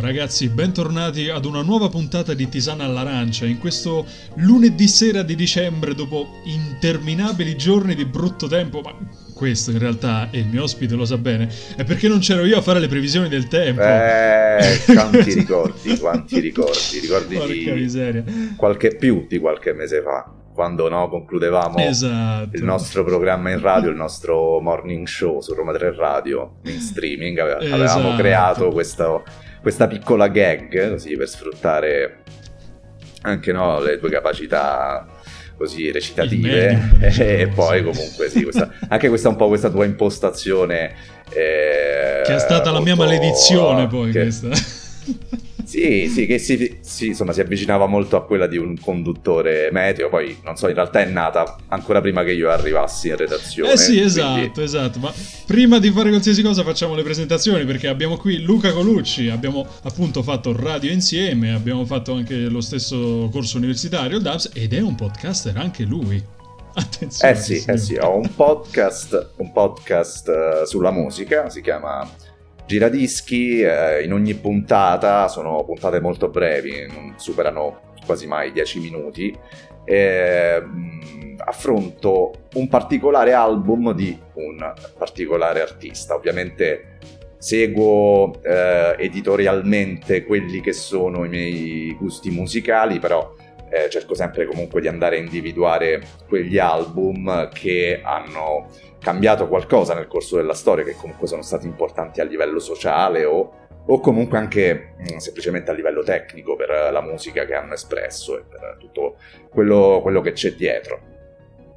Ragazzi, bentornati ad una nuova puntata di Tisana all'arancia in questo lunedì sera di dicembre, dopo interminabili giorni di brutto tempo. Ma questo in realtà, e il mio ospite lo sa bene, è perché non c'ero io a fare le previsioni del tempo. Quanti ricordi, quanti ricordi. Porca miseria. Più di qualche mese fa, quando concludevamo il nostro programma in radio, il nostro morning show su Roma Tre Radio in streaming, avevamo creato questa piccola gag, così per sfruttare anche le tue capacità così recitative, e poi comunque questa un po' questa tua impostazione, che è stata la mia maledizione, poi questa. Sì, che si avvicinava molto a quella di un conduttore meteo. Poi, non so, in realtà è nata ancora prima che io arrivassi in redazione. Esatto. Ma prima di fare qualsiasi cosa facciamo le presentazioni, perché abbiamo qui Luca Colucci, abbiamo appunto fatto radio insieme, abbiamo fatto anche lo stesso corso universitario, il DAMS, ed è un podcaster anche lui. Attenzione. Sì, ho un podcast sulla musica, si chiama Giradischi. In ogni puntata, sono puntate molto brevi, non superano quasi mai 10 minuti, affronto un particolare album di un particolare artista. Ovviamente seguo editorialmente quelli che sono i miei gusti musicali, però cerco sempre comunque di andare a individuare quegli album che hanno cambiato qualcosa nel corso della storia, che comunque sono stati importanti a livello sociale o comunque anche semplicemente a livello tecnico, per la musica che hanno espresso e per tutto quello che c'è dietro.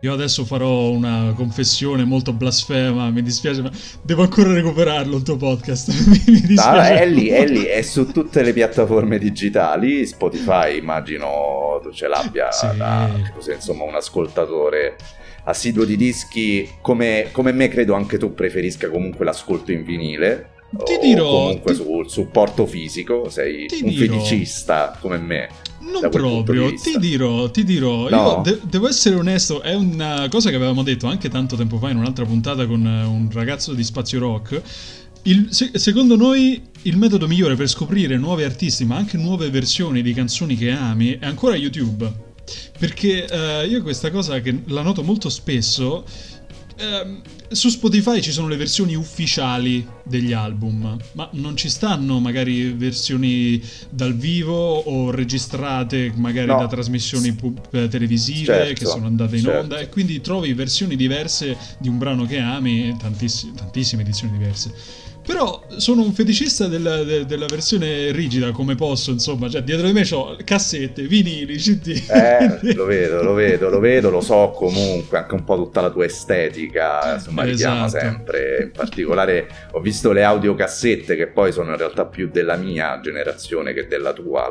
Io adesso farò una confessione molto blasfema, mi dispiace, ma devo ancora recuperarlo il tuo podcast. Mi dispiace. No, è lì, è su tutte le piattaforme digitali, Spotify immagino tu ce l'abbia, sì. Insomma, un ascoltatore assiduo di dischi come me, credo anche tu preferisca comunque l'ascolto in vinile. Comunque sul supporto fisico, sei un feticista come me. Non proprio, ti dirò. No. Io devo essere onesto, è una cosa che avevamo detto anche tanto tempo fa in un'altra puntata con un ragazzo di Spazio Rock. Secondo noi il metodo migliore per scoprire nuovi artisti, ma anche nuove versioni di canzoni che ami, è ancora YouTube. Perché io questa cosa che la noto molto spesso, su Spotify ci sono le versioni ufficiali degli album, ma non ci stanno magari versioni dal vivo o registrate magari da trasmissioni televisive, certo, che sono andate in onda, e quindi trovi versioni diverse di un brano che ami, tantissime edizioni diverse. Però sono un feticista della versione rigida, come posso, insomma, cioè dietro di me c'ho cassette, vinili, CD. Lo vedo, lo so comunque, anche un po' tutta la tua estetica, insomma, richiama sempre. In particolare ho visto le audiocassette, che poi sono in realtà più della mia generazione che della tua.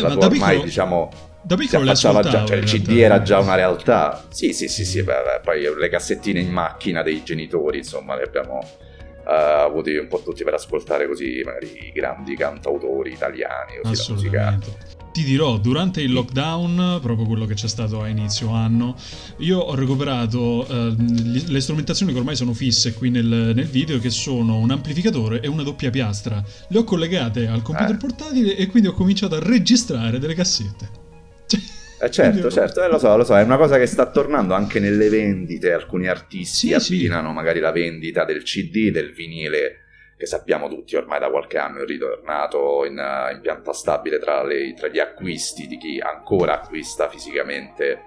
La tua ormai, piccolo, diciamo, da piccolo le ascoltavo già, cioè il CD era già una realtà. Sì, beh, poi le cassettine in macchina dei genitori, insomma, le abbiamo avuti un po' tutti per ascoltare così magari i grandi cantautori italiani, così la musica. Ti dirò, durante il lockdown, proprio quello che c'è stato a inizio anno, io ho recuperato le strumentazioni che ormai sono fisse qui nel video, che sono un amplificatore e una doppia piastra. Le ho collegate al computer portatile e quindi ho cominciato a registrare delle cassette. Certo, lo so, è una cosa che sta tornando anche nelle vendite. Alcuni artisti abbinano magari la vendita del CD, del vinile, che sappiamo tutti ormai da qualche anno è ritornato in pianta stabile tra gli acquisti di chi ancora acquista fisicamente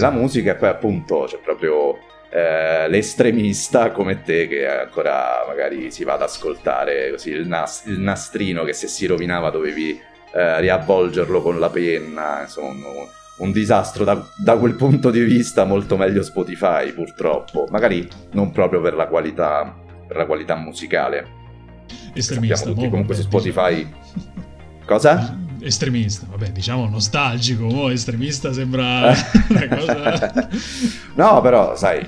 la musica, e poi appunto c'è proprio l'estremista come te, che ancora magari si va ad ascoltare così il nastrino, che se si rovinava dovevi riavvolgerlo con la penna. Insomma, un disastro da quel punto di vista. Molto meglio Spotify, purtroppo, magari non proprio per la qualità musicale. Sappiamo tutti comunque su Spotify. Cosa? estremista, vabbè, diciamo nostalgico, estremista sembra una cosa... No, però, sai,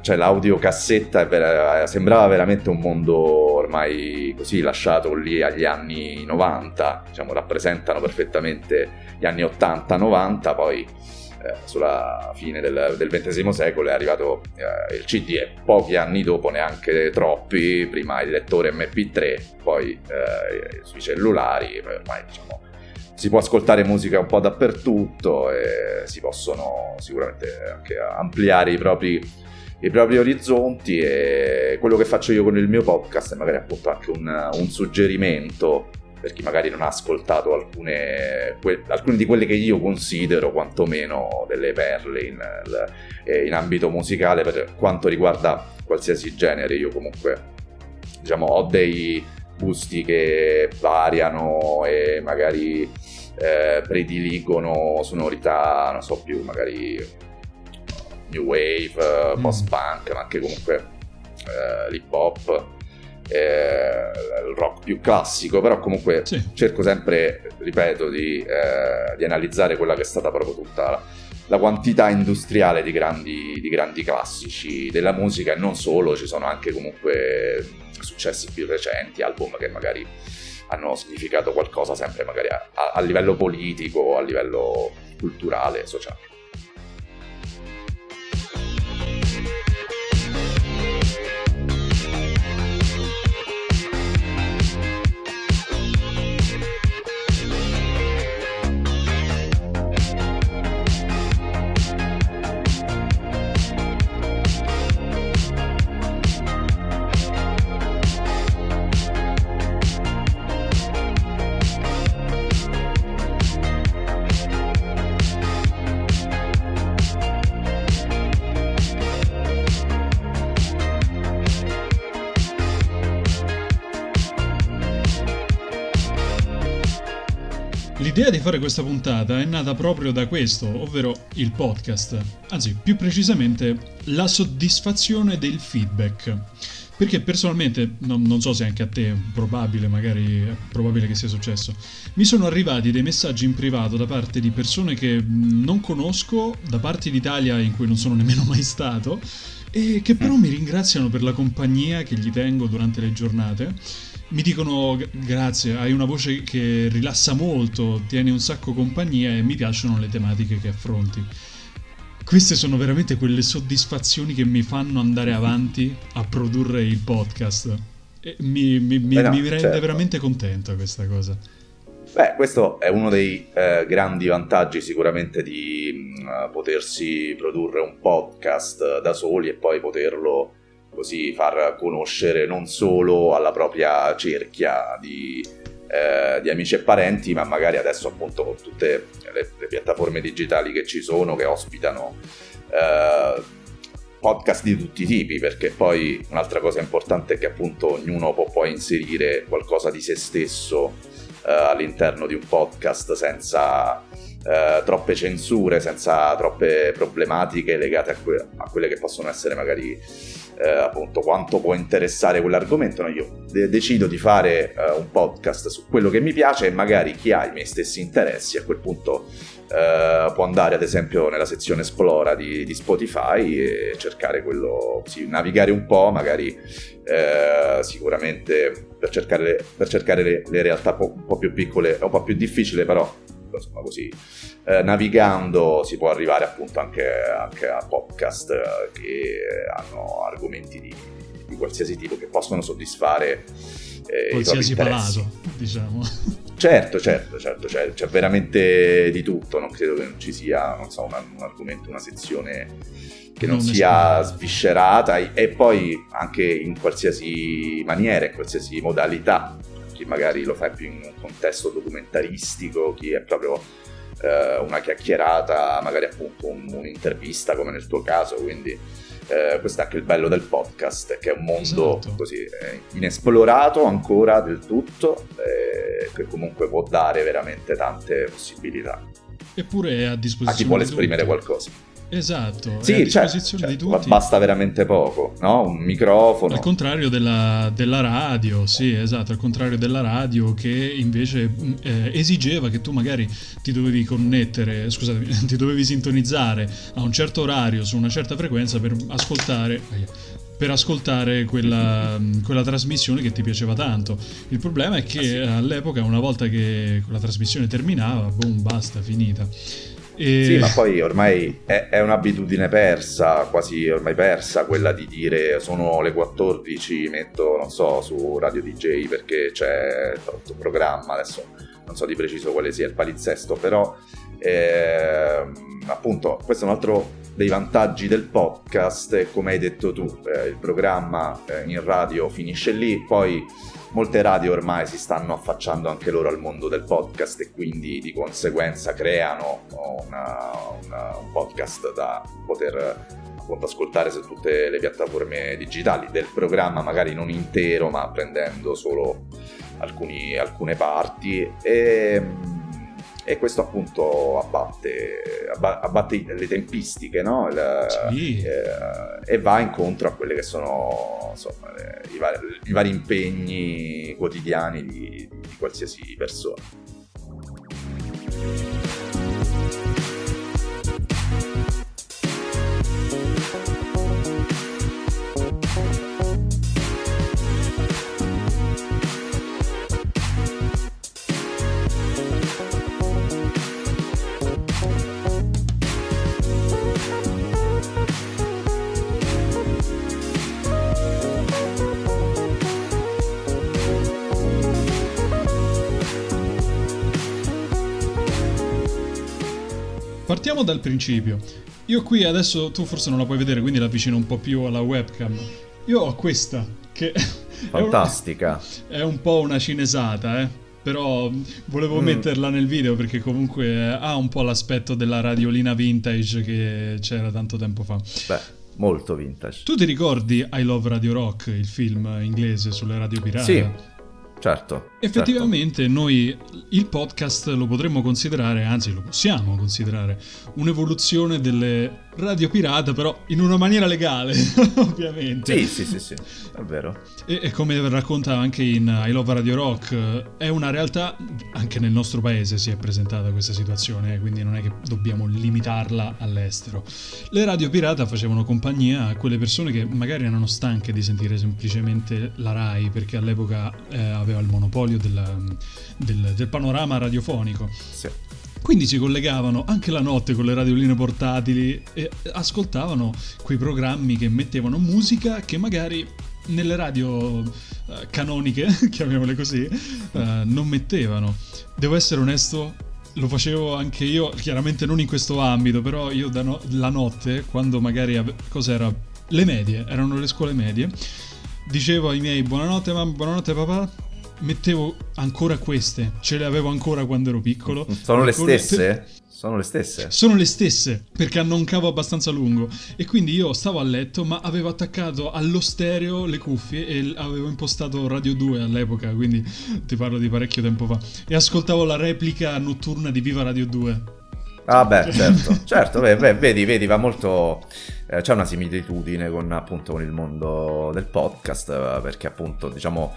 cioè, l'audiocassetta sembrava veramente un mondo ormai così lasciato lì agli anni 90, diciamo, rappresentano perfettamente gli anni 80-90, poi... sulla fine del XX secolo è arrivato il CD e pochi anni dopo, neanche troppi, prima il lettore MP3, poi sui cellulari, poi ormai diciamo si può ascoltare musica un po' dappertutto e si possono sicuramente anche ampliare i propri orizzonti. E quello che faccio io con il mio podcast è magari appunto anche un suggerimento per chi magari non ha ascoltato alcune di quelle che io considero quantomeno delle perle in ambito musicale, per quanto riguarda qualsiasi genere. Io comunque, diciamo, ho dei gusti che variano e magari prediligono sonorità, non so, più magari new wave, post-punk, ma anche comunque l'hip hop, il rock più classico, però comunque sì, cerco sempre, ripeto, di analizzare quella che è stata proprio tutta la quantità industriale di grandi classici della musica, e non solo. Ci sono anche comunque successi più recenti, album che magari hanno significato qualcosa sempre magari a livello politico, a livello culturale, sociale. L'idea di fare questa puntata è nata proprio da questo, ovvero il podcast, anzi più precisamente la soddisfazione del feedback, perché personalmente, non so se anche a te, probabile che sia successo, mi sono arrivati dei messaggi in privato da parte di persone che non conosco, da parti d'Italia in cui non sono nemmeno mai stato, e che però mi ringraziano per la compagnia che gli tengo durante le giornate. Mi dicono: grazie, hai una voce che rilassa molto, tieni un sacco compagnia e mi piacciono le tematiche che affronti. Queste sono veramente quelle soddisfazioni che mi fanno andare avanti a produrre il podcast. E mi rende, certo, veramente contento questa cosa. Beh, questo è uno dei grandi vantaggi sicuramente di potersi produrre un podcast da soli e poi poterlo così far conoscere non solo alla propria cerchia di amici e parenti, ma magari adesso appunto con tutte le piattaforme digitali che ci sono, che ospitano podcast di tutti i tipi, perché poi un'altra cosa importante è che appunto ognuno può poi inserire qualcosa di se stesso all'interno di un podcast senza troppe censure, senza troppe problematiche legate a quelle che possono essere magari appunto quanto può interessare quell'argomento. No, io decido di fare un podcast su quello che mi piace, e magari chi ha i miei stessi interessi a quel punto può andare ad esempio nella sezione esplora di Spotify e cercare quello, sì, navigare un po', magari sicuramente per cercare le realtà un po' più piccole è un po' più difficile, però insomma così navigando si può arrivare appunto anche a podcast che hanno argomenti di qualsiasi tipo, che possono soddisfare qualsiasi palato, diciamo. Certo, c'è veramente di tutto. Non credo che non ci sia, non so, un argomento, una sezione che non sia sviscerata, e poi anche in qualsiasi maniera, in qualsiasi modalità. Chi magari lo fa più in un contesto documentaristico, chi è proprio una chiacchierata, magari appunto un'intervista come nel tuo caso, quindi questo è anche il bello del podcast, che è un mondo, esatto, così inesplorato ancora del tutto, che comunque può dare veramente tante possibilità. Eppure è a disposizione a chi vuole esprimere tutto, qualcosa. Esatto, sì, è a disposizione di tutti. Basta veramente poco, no? Un microfono. Al contrario della radio, sì, esatto, al contrario della radio che invece esigeva che tu magari ti dovevi connettere, scusatemi, ti dovevi sintonizzare a un certo orario su una certa frequenza per ascoltare quella trasmissione che ti piaceva tanto. Il problema è che all'epoca, una volta che quella trasmissione terminava, boom, basta, finita. E... Sì, ma poi ormai è un'abitudine persa, quasi ormai persa, quella di dire sono le 14, metto, non so, su Radio DJ perché c'è il programma, adesso non so di preciso quale sia il palinsesto, però appunto questo è un altro dei vantaggi del podcast, come hai detto tu, il programma in radio finisce lì, poi molte radio ormai si stanno affacciando anche loro al mondo del podcast e quindi di conseguenza creano un podcast da poter appunto ascoltare su tutte le piattaforme digitali, del programma magari non intero ma prendendo solo alcune parti e questo appunto abbatte le tempistiche, no? Sì. E va incontro a quelle che sono, insomma, i vari impegni quotidiani di qualsiasi persona. Partiamo dal principio. Io qui adesso, tu forse non la puoi vedere, quindi la avvicino un po' più alla webcam. Io ho questa, che fantastica. È un po' una cinesata, però volevo metterla nel video perché comunque ha un po' l'aspetto della radiolina vintage che c'era tanto tempo fa. Beh, molto vintage. Tu ti ricordi I Love Radio Rock, il film inglese sulle radio pirata? Sì. Certo. Effettivamente certo. Noi il podcast lo potremmo considerare, anzi lo possiamo considerare, un'evoluzione delle radio pirata, però in una maniera legale, ovviamente. Sì, è vero. E come racconta anche in I Love Radio Rock, è una realtà, anche nel nostro paese si è presentata questa situazione, quindi non è che dobbiamo limitarla all'estero. Le radio pirata facevano compagnia a quelle persone che magari erano stanche di sentire semplicemente la RAI, perché all'epoca aveva il monopolio del panorama radiofonico. Sì. Quindi si collegavano anche la notte con le radioline portatili e ascoltavano quei programmi che mettevano musica che magari nelle radio canoniche, chiamiamole così, non mettevano. Devo essere onesto, lo facevo anche io, chiaramente non in questo ambito, però io la notte, quando magari cos'era? Le medie, erano le scuole medie, dicevo ai miei buonanotte mamma, buonanotte papà. Mettevo ancora queste, ce le avevo ancora quando ero piccolo. Sono le stesse? Sono le stesse, perché annoncavo abbastanza lungo. E quindi io stavo a letto, ma avevo attaccato allo stereo le cuffie e avevo impostato Radio 2 all'epoca, quindi ti parlo di parecchio tempo fa. E ascoltavo la replica notturna di Viva Radio 2. Ah beh, certo, vedi, va molto... c'è una similitudine con il mondo del podcast, perché appunto, diciamo...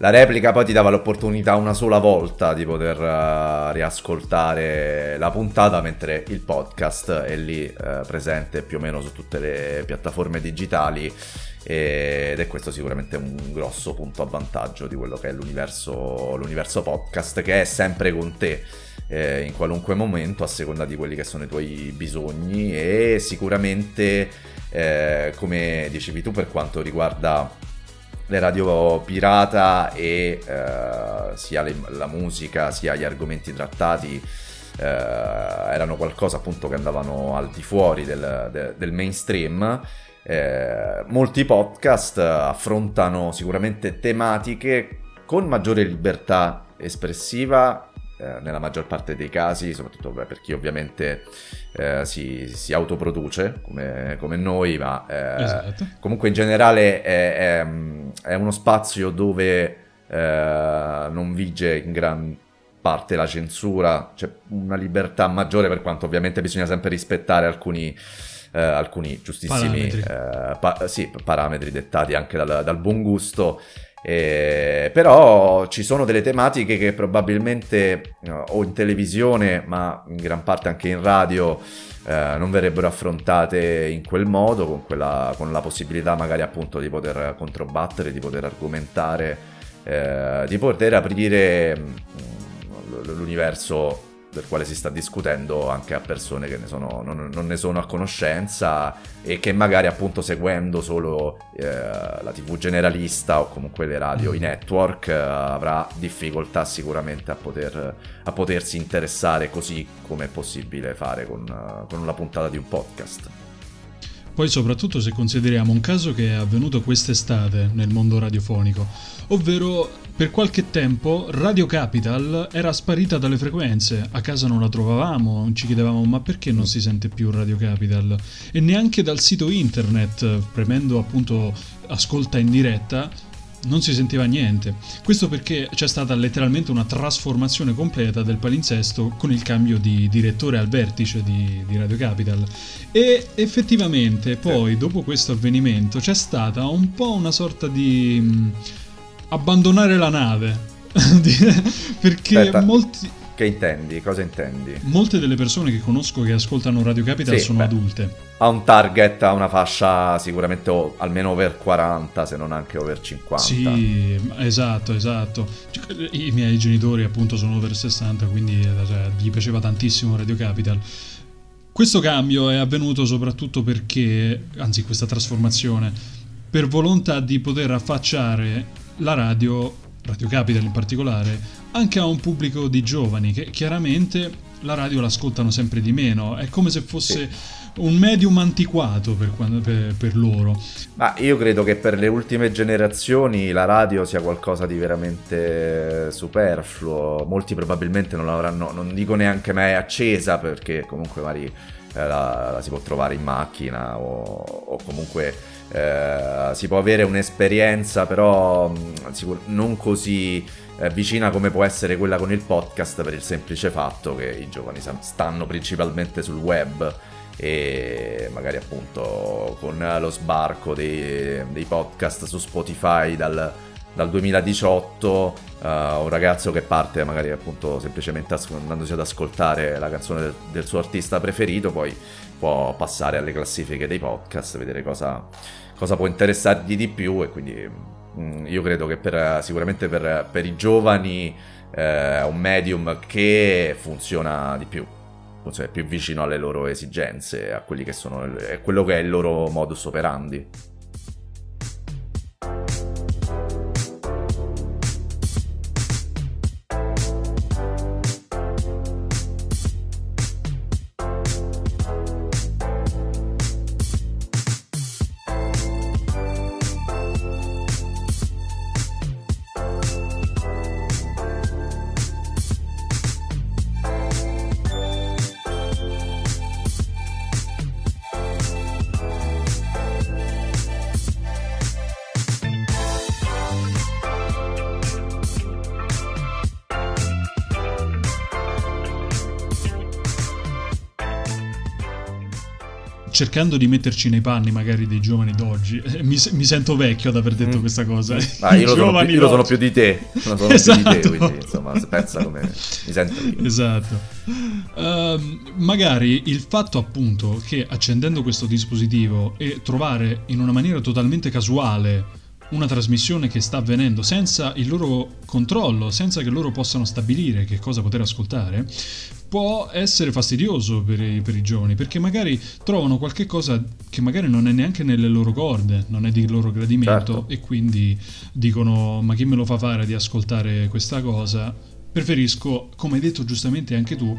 La replica poi ti dava l'opportunità una sola volta di poter riascoltare la puntata, mentre il podcast è lì presente più o meno su tutte le piattaforme digitali ed è questo sicuramente un grosso punto a vantaggio di quello che è l'universo podcast, che è sempre con te in qualunque momento a seconda di quelli che sono i tuoi bisogni e sicuramente come dicevi tu per quanto riguarda le radio pirata e sia la musica sia gli argomenti trattati erano qualcosa appunto che andavano al di fuori del mainstream. Molti podcast affrontano sicuramente tematiche con maggiore libertà espressiva nella maggior parte dei casi, soprattutto per chi ovviamente si autoproduce come noi, ma esatto. Comunque in generale è uno spazio dove non vige in gran parte la censura, c'è una libertà maggiore, per quanto ovviamente bisogna sempre rispettare alcuni giustissimi parametri dettati anche dal buon gusto. Però ci sono delle tematiche che probabilmente o in televisione, ma in gran parte anche in radio, non verrebbero affrontate in quel modo, con la possibilità magari appunto di poter controbattere, di poter argomentare, di poter aprire l'universo del quale si sta discutendo anche a persone che non ne sono a conoscenza, e che magari appunto seguendo solo la TV generalista o comunque le radio, i network, avrà difficoltà sicuramente a potersi interessare, così come è possibile fare con una puntata di un podcast. Poi soprattutto se consideriamo un caso che è avvenuto quest'estate nel mondo radiofonico, ovvero per qualche tempo Radio Capital era sparita dalle frequenze, a casa non la trovavamo, ci chiedevamo ma perché non si sente più Radio Capital, e neanche dal sito internet, premendo appunto ascolta in diretta, non si sentiva niente. Questo perché c'è stata letteralmente una trasformazione completa del palinsesto con il cambio di direttore al vertice di Radio Capital. E effettivamente poi dopo questo avvenimento c'è stata un po' una sorta di abbandonare la nave perché aspetta, molti... Che intendi? Cosa intendi? Molte delle persone che conosco che ascoltano Radio Capital sono adulte. Ha un target, ha una fascia sicuramente almeno over 40, se non anche over 50. Sì, esatto. I miei genitori appunto sono over 60, quindi gli piaceva tantissimo Radio Capital. Questo cambio è avvenuto soprattutto perché, anzi questa trasformazione, per volontà di poter affacciare la Radio Capital in particolare, anche a un pubblico di giovani che chiaramente la radio l'ascoltano sempre di meno, è come se fosse un medium antiquato per loro. Ma io credo che per le ultime generazioni la radio sia qualcosa di veramente superfluo, molti probabilmente non l'avranno, non dico neanche mai accesa, perché comunque magari la si può trovare in macchina o comunque... si può avere un'esperienza però non così vicina come può essere quella con il podcast, per il semplice fatto che i giovani stanno principalmente sul web, e magari appunto con lo sbarco dei podcast su Spotify dal 2018 un ragazzo che parte magari appunto semplicemente andandosi ad ascoltare la canzone del suo artista preferito, poi può passare alle classifiche dei podcast, vedere cosa può interessargli di più, e quindi io credo che sicuramente per i giovani è un medium che funziona di più, funziona più vicino alle loro esigenze, a quelli che sono a quello che è il loro modus operandi. Cercando di metterci nei panni magari dei giovani d'oggi, mi sento vecchio ad aver detto questa cosa. Ah, io sono più di te, esatto. Più di te, quindi insomma pensa come mi sento io. Esatto. Magari il fatto appunto che accendendo questo dispositivo e trovare in una maniera totalmente casuale una trasmissione che sta avvenendo senza il loro controllo, senza che loro possano stabilire che cosa poter ascoltare, può essere fastidioso per i giovani, perché magari trovano qualche cosa che magari non è neanche nelle loro corde, non è di loro gradimento, certo. E quindi dicono ma chi me lo fa fare di ascoltare questa cosa, preferisco, come hai detto giustamente anche tu,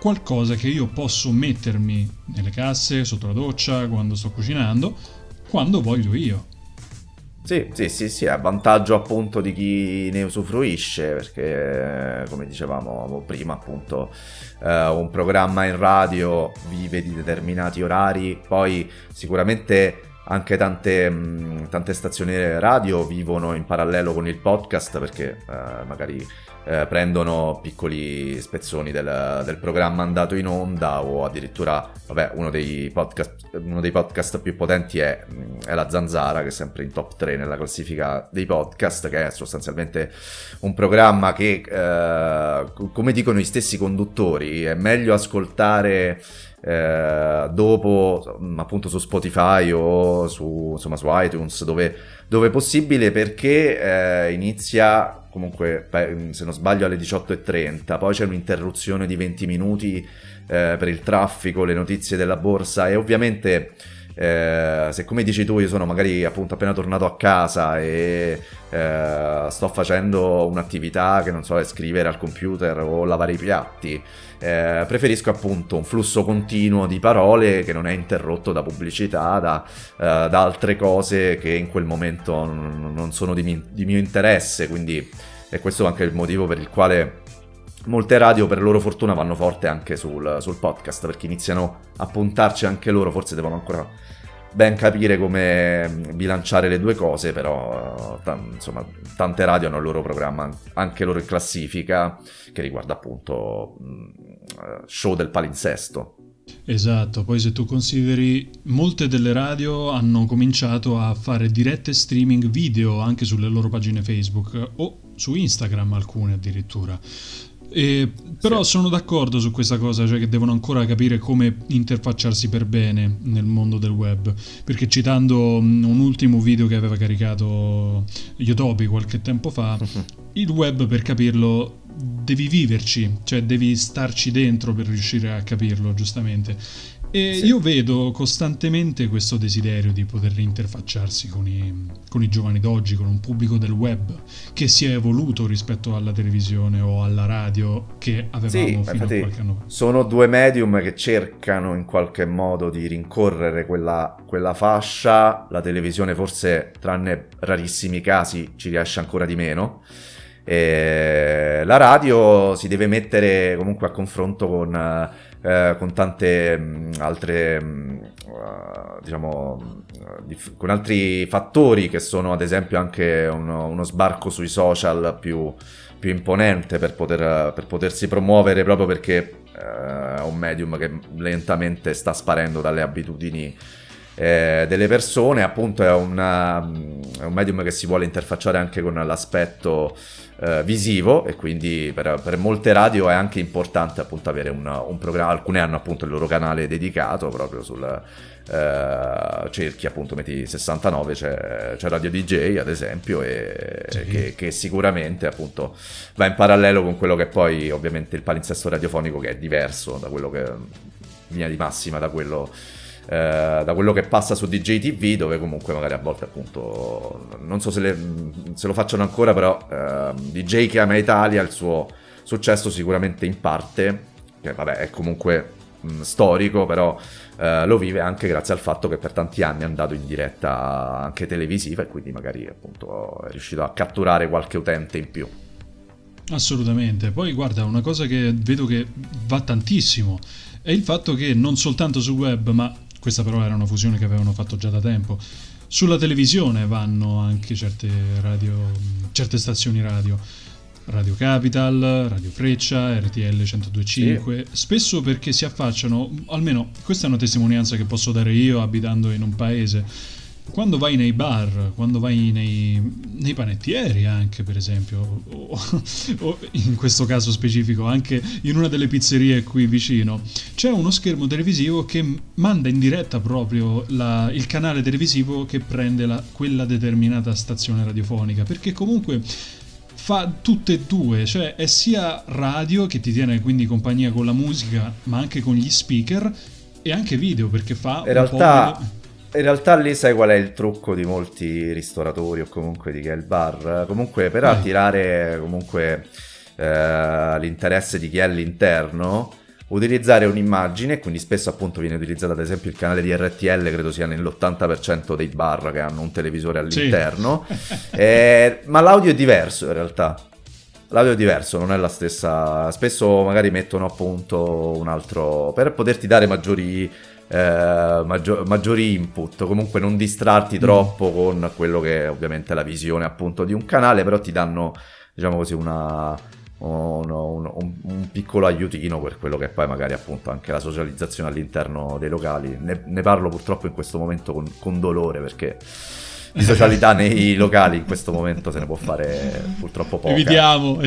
qualcosa che io posso mettermi nelle casse, sotto la doccia, quando sto cucinando, quando voglio io. Sì, a vantaggio appunto di chi ne usufruisce, perché come dicevamo prima appunto un programma in radio vive di determinati orari, poi sicuramente anche tante stazioni radio vivono in parallelo con il podcast, perché magari prendono piccoli spezzoni del programma andato in onda, o addirittura, vabbè, uno dei podcast più potenti è la Zanzara, che è sempre in top 3 nella classifica dei podcast, che è sostanzialmente un programma che, come dicono i stessi conduttori, è meglio ascoltare dopo, appunto, su Spotify o su iTunes, dove è possibile, perché inizia comunque, se non sbaglio, alle 18:30, poi c'è un'interruzione di 20 minuti per il traffico, le notizie della borsa, e ovviamente se, come dici tu, io sono magari, appunto, appena tornato a casa e sto facendo un'attività che, non so, è scrivere al computer o lavare i piatti, preferisco, appunto, un flusso continuo di parole che non è interrotto da pubblicità, da altre cose che in quel momento non sono di mio interesse, quindi è questo anche il motivo per il quale molte radio, per loro fortuna, vanno forte anche sul podcast, perché iniziano a puntarci anche loro. Forse devono ancora ben capire come bilanciare le due cose, però insomma tante radio hanno il loro programma, anche loro in classifica, che riguarda, appunto, show del palinsesto. Esatto, poi se tu consideri, molte delle radio hanno cominciato a fare dirette streaming video anche sulle loro pagine Facebook o su Instagram, alcune addirittura. Però sì, sono d'accordo su questa cosa, cioè che devono ancora capire come interfacciarsi per bene nel mondo del web, perché, citando un ultimo video che aveva caricato Yotobi qualche tempo fa, il web, per capirlo, devi viverci, cioè devi starci dentro per riuscire a capirlo, giustamente. E sì, io vedo costantemente questo desiderio di poter interfacciarsi con i giovani d'oggi, con un pubblico del web che si è evoluto rispetto alla televisione o alla radio che avevamo fino a qualche anno fa. Sono due medium che cercano in qualche modo di rincorrere quella fascia. La televisione, forse, tranne rarissimi casi, ci riesce ancora di meno. La radio si deve mettere comunque a confronto con tante altre, diciamo, con altri fattori, che sono, ad esempio, anche uno sbarco sui social più imponente per potersi promuovere, proprio perché è un medium che lentamente sta sparendo dalle abitudini delle persone. Appunto, è un medium che si vuole interfacciare anche con l'aspetto visivo, e quindi per molte radio è anche importante, appunto, avere un programma. Alcune hanno, appunto, il loro canale dedicato proprio sul cerchi, appunto, metti 69, c'è Radio DJ, ad esempio, e sì, che sicuramente, appunto, va in parallelo con quello che è poi, ovviamente, il palinsesto radiofonico, che è diverso da quello che, linea di massima, da quello che passa su DJ TV, dove comunque magari a volte, appunto, non so se lo facciano ancora, però DJ che ama Italia, il suo successo sicuramente in parte, che vabbè è comunque storico, però lo vive anche grazie al fatto che per tanti anni è andato in diretta anche televisiva, e quindi magari, appunto, è riuscito a catturare qualche utente in più. Assolutamente. Poi guarda, una cosa che vedo che va tantissimo è il fatto che non soltanto sul web, ma questa però era una fusione che avevano fatto già da tempo, sulla televisione vanno anche certe stazioni radio, Radio Capital, Radio Freccia, RTL 102.5, sì, spesso perché si affacciano, almeno questa è una testimonianza che posso dare io abitando in un paese, quando vai nei bar, quando vai nei panettieri anche, per esempio, o in questo caso specifico anche in una delle pizzerie qui vicino, c'è uno schermo televisivo che manda in diretta proprio il canale televisivo che prende quella determinata stazione radiofonica, perché comunque fa tutte e due, cioè è sia radio, che ti tiene quindi compagnia con la musica ma anche con gli speaker, e anche video, perché fa in realtà In realtà lì sai qual è il trucco di molti ristoratori, o comunque di chi è il bar? Comunque, per attirare comunque l'interesse di chi è all'interno, utilizzare un'immagine, quindi spesso, appunto, viene utilizzato, ad esempio, il canale di RTL, credo sia nell'80% dei bar che hanno un televisore all'interno, sì. Ma l'audio è diverso in realtà. L'audio è diverso, non è la stessa. Spesso magari mettono, appunto, un altro, per poterti dare maggiori maggiori input, comunque non distrarti troppo con quello che è ovviamente la visione appunto di un canale, però ti danno, diciamo così, un piccolo aiutino per quello che poi magari appunto anche la socializzazione all'interno dei locali. Ne parlo purtroppo in questo momento con dolore, perché di socialità nei locali in questo momento se ne può fare purtroppo poco. Evitiamo.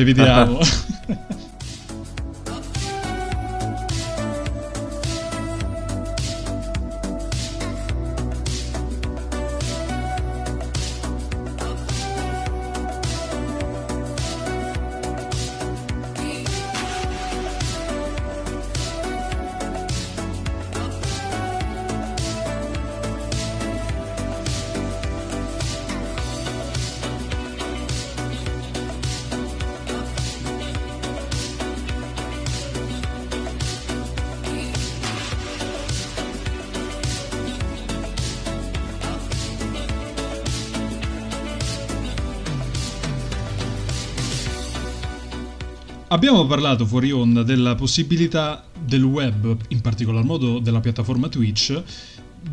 Abbiamo parlato fuori onda della possibilità del web, in particolar modo della piattaforma Twitch,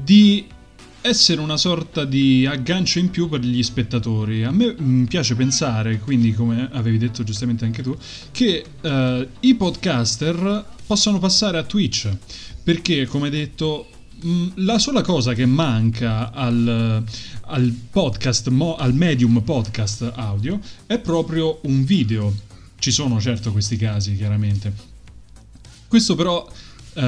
di essere una sorta di aggancio in più per gli spettatori. A me piace pensare, quindi, come avevi detto giustamente anche tu, che i podcaster possano passare a Twitch, perché, come detto, la sola cosa che manca al podcast, al medium podcast audio, è proprio un video. Ci sono certo questi casi, chiaramente. Questo però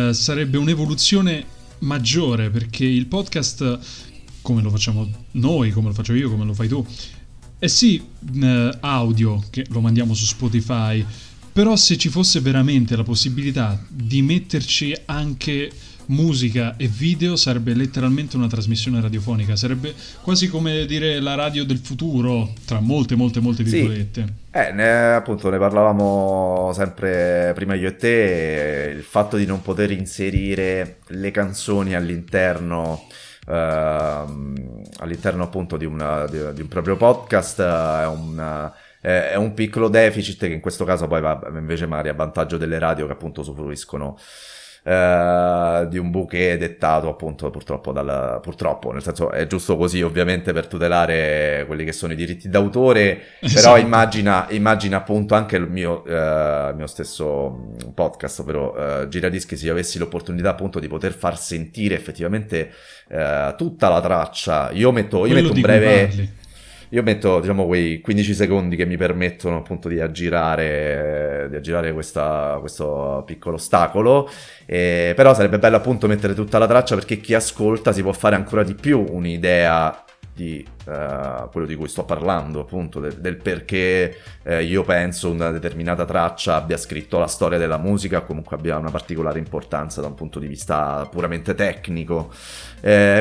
sarebbe un'evoluzione maggiore, perché il podcast, come lo facciamo noi, come lo faccio io, come lo fai tu, è sì audio, che lo mandiamo su Spotify, però se ci fosse veramente la possibilità di metterci anche musica e video, sarebbe letteralmente una trasmissione radiofonica, sarebbe quasi come dire la radio del futuro, tra molte virgolette. Sì. Appunto ne parlavamo sempre prima io e te, il fatto di non poter inserire le canzoni all'interno appunto di un proprio podcast è un piccolo deficit, che in questo caso poi va invece magari a vantaggio delle radio, che appunto usufruiscono di un bouquet dettato appunto purtroppo, nel senso, è giusto così ovviamente per tutelare quelli che sono i diritti d'autore, però immagina appunto anche il mio stesso podcast, ovvero Giradischi, se io avessi l'opportunità appunto di poter far sentire effettivamente tutta la traccia. Io metto un breve, diciamo, quei 15 secondi che mi permettono appunto di aggirare questo piccolo ostacolo, però sarebbe bello appunto mettere tutta la traccia, perché chi ascolta si può fare ancora di più un'idea di quello di cui sto parlando, appunto del perché io penso una determinata traccia abbia scritto la storia della musica, comunque abbia una particolare importanza da un punto di vista puramente tecnico.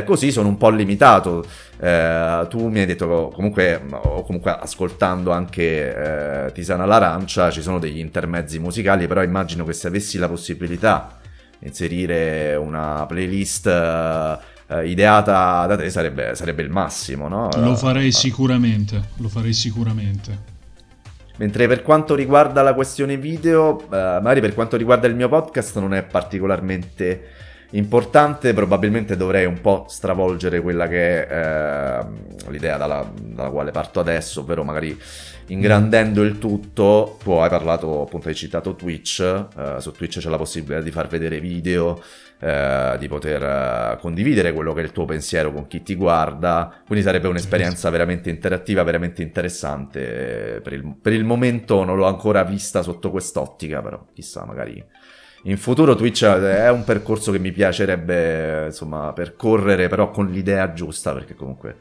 Così sono un po' limitato. Tu mi hai detto comunque ascoltando anche Tisana all'arancia ci sono degli intermezzi musicali, però immagino che se avessi la possibilità di inserire una playlist ideata da te sarebbe il massimo, no? Lo farei sicuramente. Mentre per quanto riguarda la questione video, magari per quanto riguarda il mio podcast non è particolarmente importante, probabilmente dovrei un po' stravolgere quella che è l'idea dalla quale parto adesso, ovvero magari ingrandendo il tutto. Tu hai parlato appunto, hai citato Twitch, su Twitch c'è la possibilità di far vedere video, di poter condividere quello che è il tuo pensiero con chi ti guarda, quindi sarebbe un'esperienza veramente interattiva, veramente interessante. Per il momento non l'ho ancora vista sotto quest'ottica, però chissà, magari in futuro Twitch è un percorso che mi piacerebbe insomma percorrere, però con l'idea giusta, perché comunque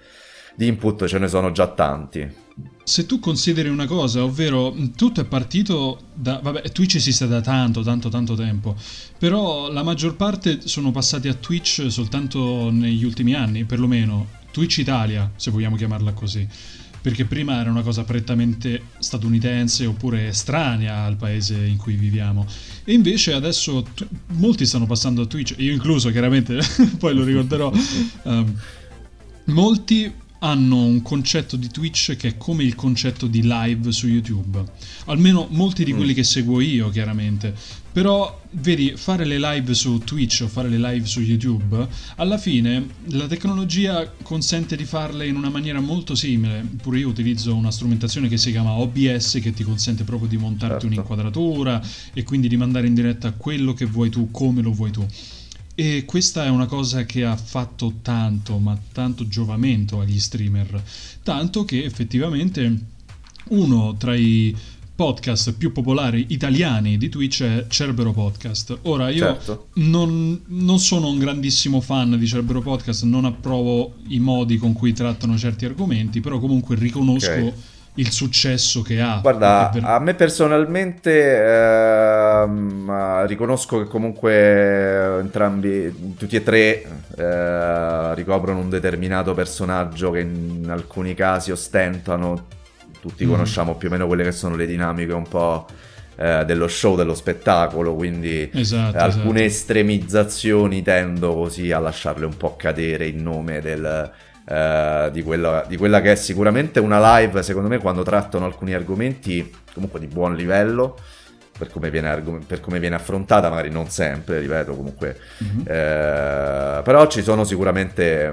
di input ce ne sono già tanti. Se tu consideri una cosa, ovvero tutto è partito da... Vabbè, Twitch esiste da tanto tempo, però la maggior parte sono passati a Twitch soltanto negli ultimi anni, perlomeno Twitch Italia, se vogliamo chiamarla così, perché prima era una cosa prettamente statunitense oppure estranea al paese in cui viviamo, e invece adesso molti stanno passando a Twitch, io incluso chiaramente, poi lo ricorderò, molti hanno un concetto di Twitch che è come il concetto di live su YouTube, almeno molti di quelli che seguo io, chiaramente. Però vedi, fare le live su Twitch o fare le live su YouTube, alla fine la tecnologia consente di farle in una maniera molto simile. Pure io utilizzo una strumentazione che si chiama OBS, che ti consente proprio di montarti un'inquadratura e quindi di mandare in diretta quello che vuoi tu, come lo vuoi tu. E questa è una cosa che ha fatto tanto, ma tanto giovamento agli streamer, tanto che effettivamente uno tra i podcast più popolari italiani di Twitch è Cerbero Podcast. Ora io non sono un grandissimo fan di Cerbero Podcast, non approvo i modi con cui trattano certi argomenti, però comunque riconosco il successo che ha. Guarda, a me personalmente riconosco che comunque entrambi, tutti e tre, ricoprono un determinato personaggio che in alcuni casi ostentano. Tutti conosciamo più o meno quelle che sono le dinamiche un po' dello show, dello spettacolo, quindi alcune estremizzazioni tendo così a lasciarle un po' cadere in nome del... Di quella che è sicuramente una live, secondo me, quando trattano alcuni argomenti comunque di buon livello per come viene affrontata, magari non sempre, ripeto, comunque però ci sono sicuramente,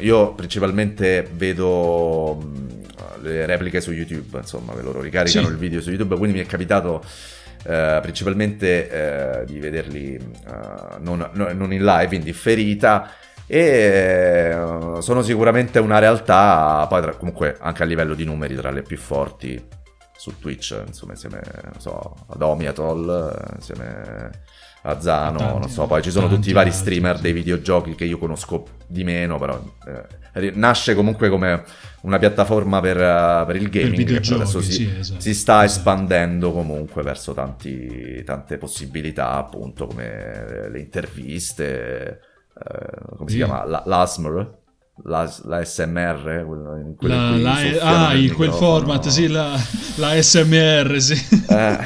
io principalmente vedo le repliche su YouTube, insomma, che loro ricaricano il video su YouTube, quindi mi è capitato principalmente di vederli non in live, in differita. E sono sicuramente una realtà, poi comunque anche a livello di numeri, tra le più forti su Twitch, insomma, insieme ad Omiatol, insieme a Zano, tanti, non so, poi ci sono tutti i vari streamer dei videogiochi che io conosco di meno, però nasce comunque come una piattaforma per il gaming, che adesso si sta espandendo comunque verso tante possibilità, appunto, come le interviste, come si chiama? L'ASMR? La SMR? Quel format, sì, la SMR, sì. Va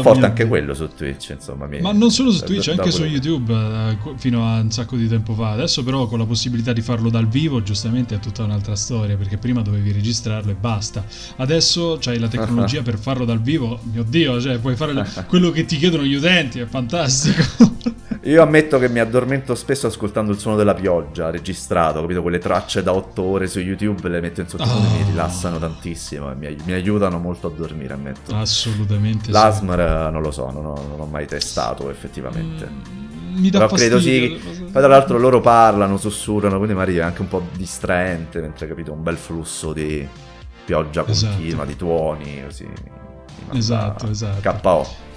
forte anche quello su Twitch, insomma. Ma non solo su Twitch, anche su YouTube, fino a un sacco di tempo fa. Adesso però con la possibilità di farlo dal vivo, giustamente è tutta un'altra storia, perché prima dovevi registrarlo e basta. Adesso c'hai la tecnologia per farlo dal vivo, mio Dio, cioè puoi fare quello che ti chiedono gli utenti, è fantastico. Io ammetto che mi addormento spesso ascoltando il suono della pioggia registrato, capito? Quelle tracce da 8 ore su YouTube le metto in sottofondo e mi rilassano tantissimo e mi aiutano molto a dormire, ammetto. Assolutamente. L'ASMR non lo so, non ho mai testato effettivamente. Mi dà fastidio. Credo sì. Poi tra l'altro loro parlano, sussurrano, quindi magari è anche un po' distraente, mentre, capito, un bel flusso di pioggia continua, di tuoni, così. Esatto. KO.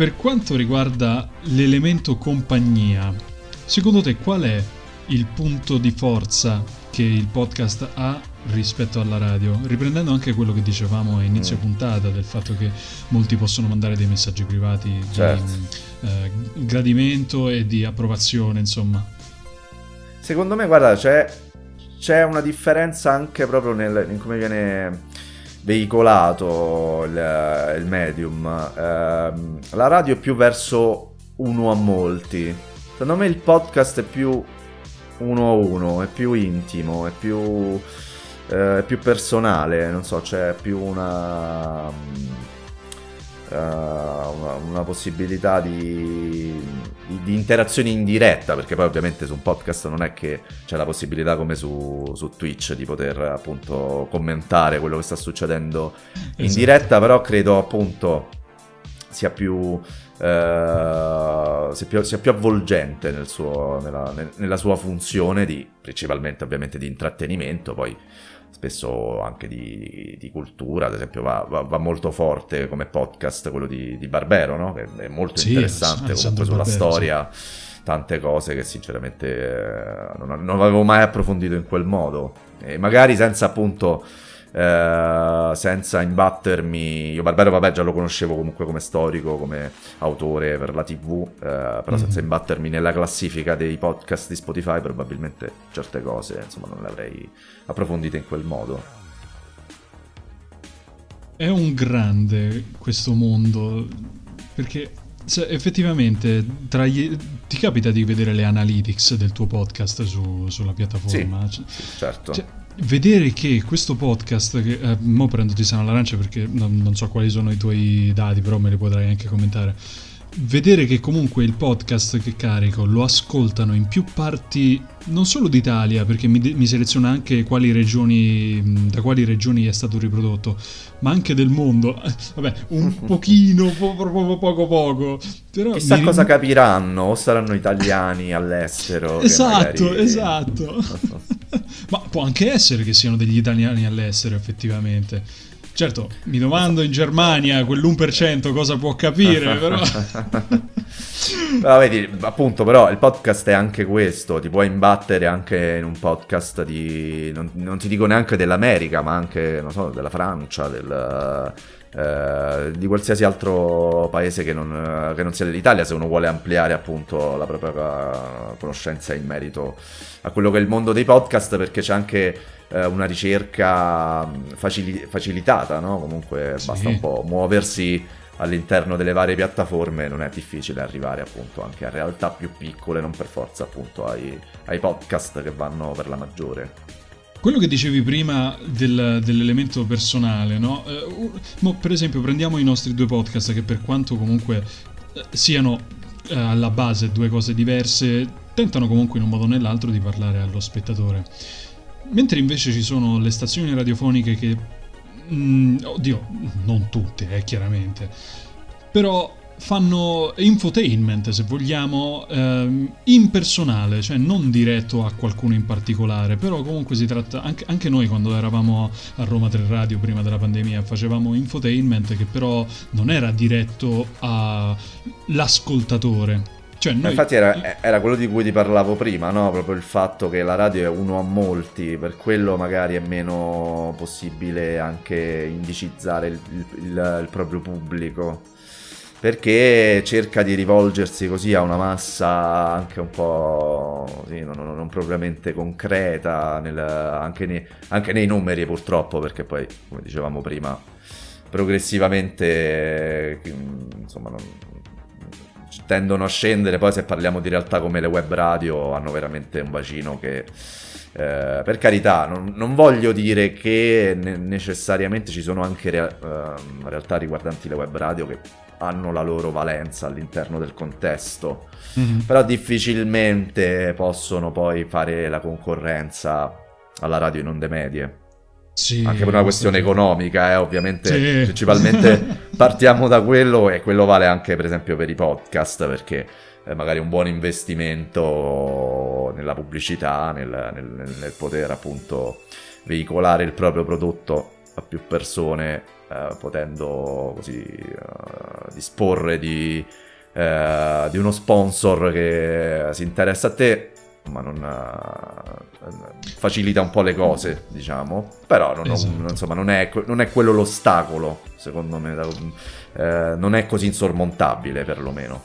Per quanto riguarda l'elemento compagnia, secondo te qual è il punto di forza che il podcast ha rispetto alla radio? Riprendendo anche quello che dicevamo a inizio puntata, del fatto che molti possono mandare dei messaggi privati di gradimento e di approvazione, insomma. Secondo me, guarda, c'è una differenza anche proprio in come viene veicolato il medium. La radio è più verso uno a molti, secondo me il podcast è più uno a uno, è più intimo, è più personale, non so, c'è più una possibilità di interazioni in diretta, perché poi ovviamente su un podcast non è che c'è la possibilità come su Twitch di poter appunto commentare quello che sta succedendo in diretta, però credo appunto sia più avvolgente nella sua funzione di, principalmente ovviamente di intrattenimento, poi spesso anche di cultura. Ad esempio va molto forte come podcast quello di Barbero, no? Che è molto interessante, comunque sulla storia, tante cose che sinceramente non avevo mai approfondito in quel modo, e magari senza appunto senza imbattermi. Io Barbero, vabbè, già lo conoscevo comunque come storico, come autore per la TV, però senza imbattermi nella classifica dei podcast di Spotify probabilmente certe cose, insomma, non le avrei approfondite in quel modo. È un grande questo mondo, perché cioè, effettivamente ti capita di vedere le analytics del tuo podcast sulla piattaforma? Sì, certo. Cioè, vedere che questo podcast, che mo prendo Tisana all'arancia perché non so quali sono i tuoi dati, però me li potrai anche commentare. Vedere che comunque il podcast che carico lo ascoltano in più parti, non solo d'Italia, perché mi seleziona anche da quali regioni è stato riprodotto, ma anche del mondo. Vabbè, un pochino, poco. Però chissà cosa capiranno, o saranno italiani all'estero. Esatto, magari... esatto. Ma può anche essere che siano degli italiani all'estero, effettivamente. Certo, mi domando in Germania quell'1% cosa può capire, però... Però vedi, appunto, però il podcast è anche questo, ti puoi imbattere anche in un podcast di... non ti dico neanche dell'America, ma anche, non so, della Francia, di qualsiasi altro paese che non sia dell'Italia, se uno vuole ampliare appunto la propria conoscenza in merito a quello che è il mondo dei podcast, perché c'è anche una ricerca facilitata, no? Comunque sì, basta un po' muoversi all'interno delle varie piattaforme, non è difficile arrivare appunto anche a realtà più piccole, non per forza appunto ai podcast che vanno per la maggiore. Quello che dicevi prima dell'elemento personale, no? Per esempio prendiamo i nostri due podcast, che per quanto comunque siano alla base due cose diverse, tentano comunque in un modo o nell'altro di parlare allo spettatore. Mentre invece ci sono le stazioni radiofoniche che... oddio, non tutte, chiaramente. Però... fanno infotainment, se vogliamo, impersonale, cioè non diretto a qualcuno in particolare, però comunque si tratta, anche noi quando eravamo a Roma Tre Radio prima della pandemia facevamo infotainment che però non era diretto all'ascoltatore. Cioè noi... Infatti era quello di cui ti parlavo prima, no? Proprio il fatto che la radio è uno a molti, per quello magari è meno possibile anche indicizzare il proprio pubblico, perché cerca di rivolgersi così a una massa anche un po' sì, non propriamente concreta, anche nei numeri purtroppo, perché poi, come dicevamo prima, progressivamente insomma tendono a scendere. Poi se parliamo di realtà come le web radio, hanno veramente un bacino che... per carità, non voglio dire che necessariamente ci sono anche realtà riguardanti le web radio che hanno la loro valenza all'interno del contesto, però difficilmente possono poi fare la concorrenza alla radio in onde medie. Sì, anche per una questione economica, ovviamente, sì. Principalmente partiamo da quello, e quello vale anche per esempio per i podcast, perché magari un buon investimento nella pubblicità, nel poter appunto veicolare il proprio prodotto a più persone, potendo così disporre di uno sponsor che si interessa a te, ma non facilita un po' le cose, diciamo, però insomma, non è quello l'ostacolo, secondo me, non è così insormontabile perlomeno.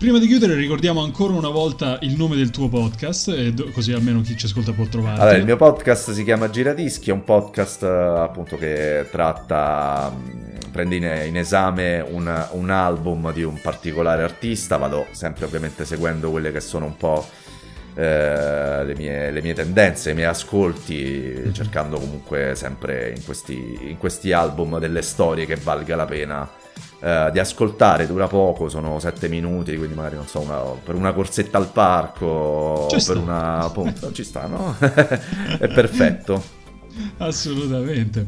Prima di chiudere ricordiamo ancora una volta il nome del tuo podcast, così almeno chi ci ascolta può trovarlo. Allora, il mio podcast si chiama Giradischi, è un podcast appunto che tratta... prendi in esame un album di un particolare artista, vado sempre ovviamente seguendo quelle che sono un po' le mie tendenze, i miei ascolti, cercando comunque sempre in questi album delle storie che valga la pena di ascoltare. Dura poco, sono 7 minuti, quindi magari non so, per una corsetta al parco, per una punta, ci sta, no? È perfetto. Assolutamente.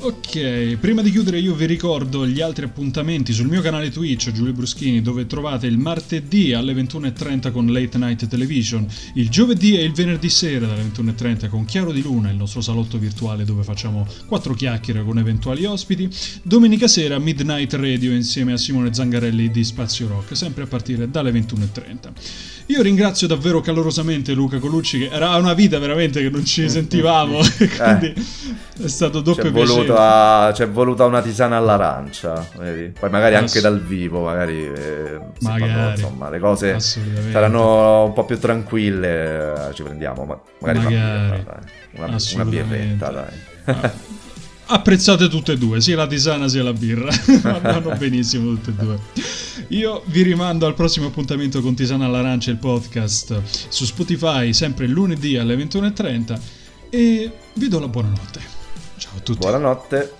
Ok, prima di chiudere io vi ricordo gli altri appuntamenti sul mio canale Twitch Giulio Bruschini, dove trovate il martedì alle 21.30 con Late Night Television, il giovedì e il venerdì sera dalle 21.30 con Chiaro di Luna, il nostro salotto virtuale dove facciamo 4 chiacchiere con eventuali ospiti, domenica sera Midnight Radio insieme a Simone Zangarelli di Spazio Rock, sempre a partire dalle 21.30. Io ringrazio davvero calorosamente Luca Colucci, che era una vita veramente che non ci sentivamo, quindi è stato doppio piacere. C'è voluta una tisana all'arancia, vedi? Poi magari anche dal vivo, magari insomma, le cose saranno un po' più tranquille, ci prendiamo magari una birretta, dai. Apprezzate tutte e due, sia la tisana sia la birra, vanno benissimo tutte e due. Io vi rimando al prossimo appuntamento con Tisana all'arancia, il podcast su Spotify, sempre lunedì alle 21.30, e vi do la buonanotte. Ciao a tutti. Buonanotte.